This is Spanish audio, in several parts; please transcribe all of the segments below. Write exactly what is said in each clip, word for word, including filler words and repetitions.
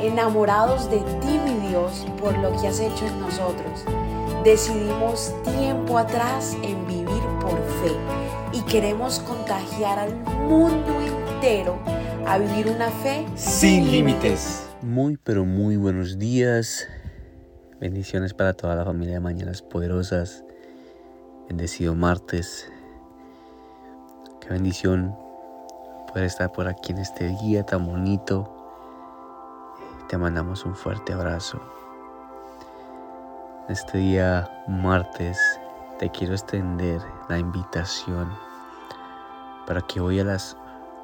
enamorados de ti, mi Dios, por lo que has hecho en nosotros. Decidimos tiempo atrás en vivir por fe y queremos contagiar al mundo entero a vivir una fe sin límites. Muy pero muy buenos días, bendiciones para toda la familia de Mañanas Poderosas. Bendecido martes, qué bendición poder estar por aquí en este día tan bonito. Te mandamos un fuerte abrazo. Este día martes te quiero extender la invitación para que hoy a las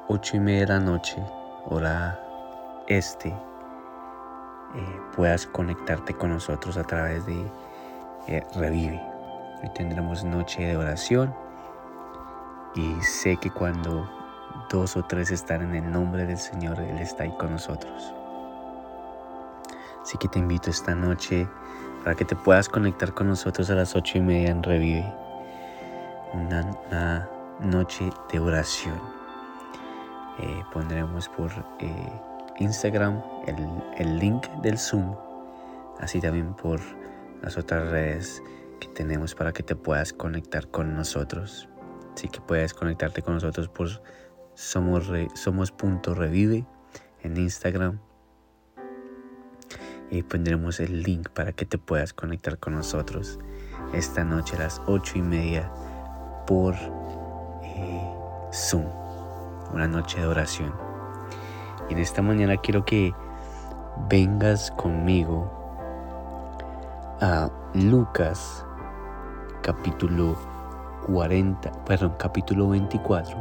ocho y media de la noche, hora este, eh, puedas conectarte con nosotros a través de eh, Revive. Hoy tendremos noche de oración y sé que cuando dos o tres están en el nombre del Señor, Él está ahí con nosotros. Así que te invito esta noche para que te puedas conectar con nosotros a las ocho y media en Revive. Una, una noche de oración. Eh, pondremos por eh, Instagram el, el link del Zoom. Así también por las otras redes que tenemos para que te puedas conectar con nosotros. Así que puedes conectarte con nosotros por somos re, somos.revive en Instagram. Y pondremos el link para que te puedas conectar con nosotros esta noche a las ocho y media por eh, Zoom, una noche de oración. Y en esta mañana quiero que vengas conmigo a Lucas capítulo cuarenta, perdón, capítulo veinticuatro,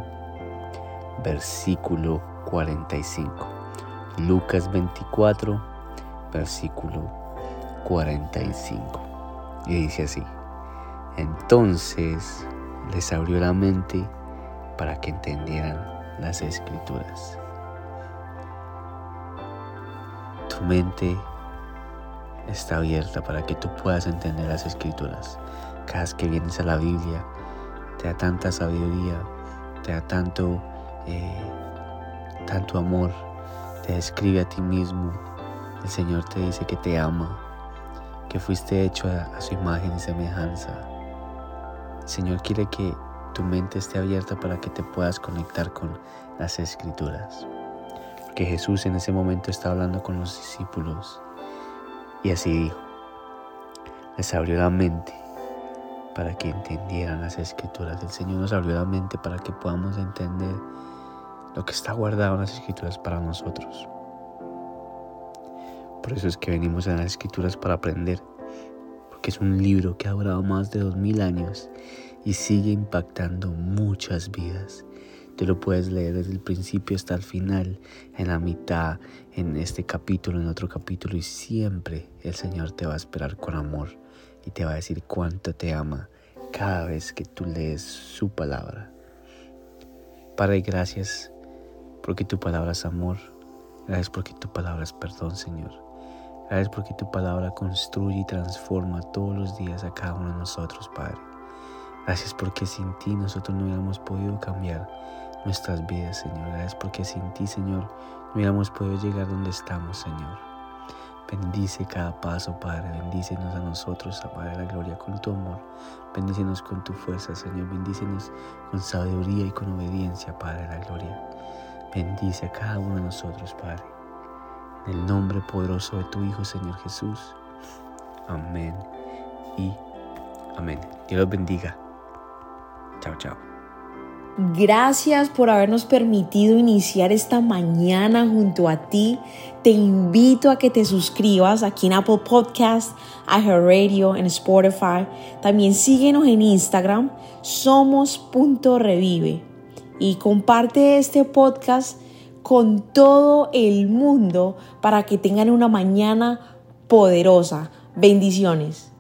versículo cuarenta y cinco. Lucas veinticuatro, versículo cuarenta y cinco, y dice así: entonces les abrió la mente para que entendieran las escrituras. Tu mente está abierta para que tú puedas entender las escrituras. Cada vez que vienes a la Biblia te da tanta sabiduría, te da tanto eh, tanto amor, te describe a ti mismo. El Señor te dice que te ama, que fuiste hecho a, a su imagen y semejanza. El Señor quiere que tu mente esté abierta para que te puedas conectar con las Escrituras. Porque Jesús en ese momento estaba hablando con los discípulos y así dijo: les abrió la mente para que entendieran las Escrituras. El Señor nos abrió la mente para que podamos entender lo que está guardado en las Escrituras para nosotros. Por eso es que venimos a las Escrituras, para aprender, porque es un libro que ha durado más de dos mil años y sigue impactando muchas vidas. Tú lo puedes leer desde el principio hasta el final, en la mitad, en este capítulo, en otro capítulo, y siempre el Señor te va a esperar con amor y te va a decir cuánto te ama cada vez que tú lees su palabra. Padre, gracias porque tu palabra es amor. Gracias porque tu palabra es perdón, Señor. Gracias porque tu palabra construye y transforma todos los días a cada uno de nosotros, Padre. Gracias porque sin ti nosotros no hubiéramos podido cambiar nuestras vidas, Señor. Gracias porque sin ti, Señor, no hubiéramos podido llegar donde estamos, Señor. Bendice cada paso, Padre. Bendícenos a nosotros, Padre de la gloria, con tu amor. Bendícenos con tu fuerza, Señor. Bendícenos con sabiduría y con obediencia, Padre de la gloria. Bendice a cada uno de nosotros, Padre. En el nombre poderoso de tu Hijo, Señor Jesús. Amén y amén. Dios los bendiga. Chao, chao. Gracias por habernos permitido iniciar esta mañana junto a ti. Te invito a que te suscribas aquí en Apple Podcasts, a Her Radio, en Spotify. También síguenos en Instagram, somos.revive. Y comparte este podcast con todo el mundo para que tengan una mañana poderosa. Bendiciones.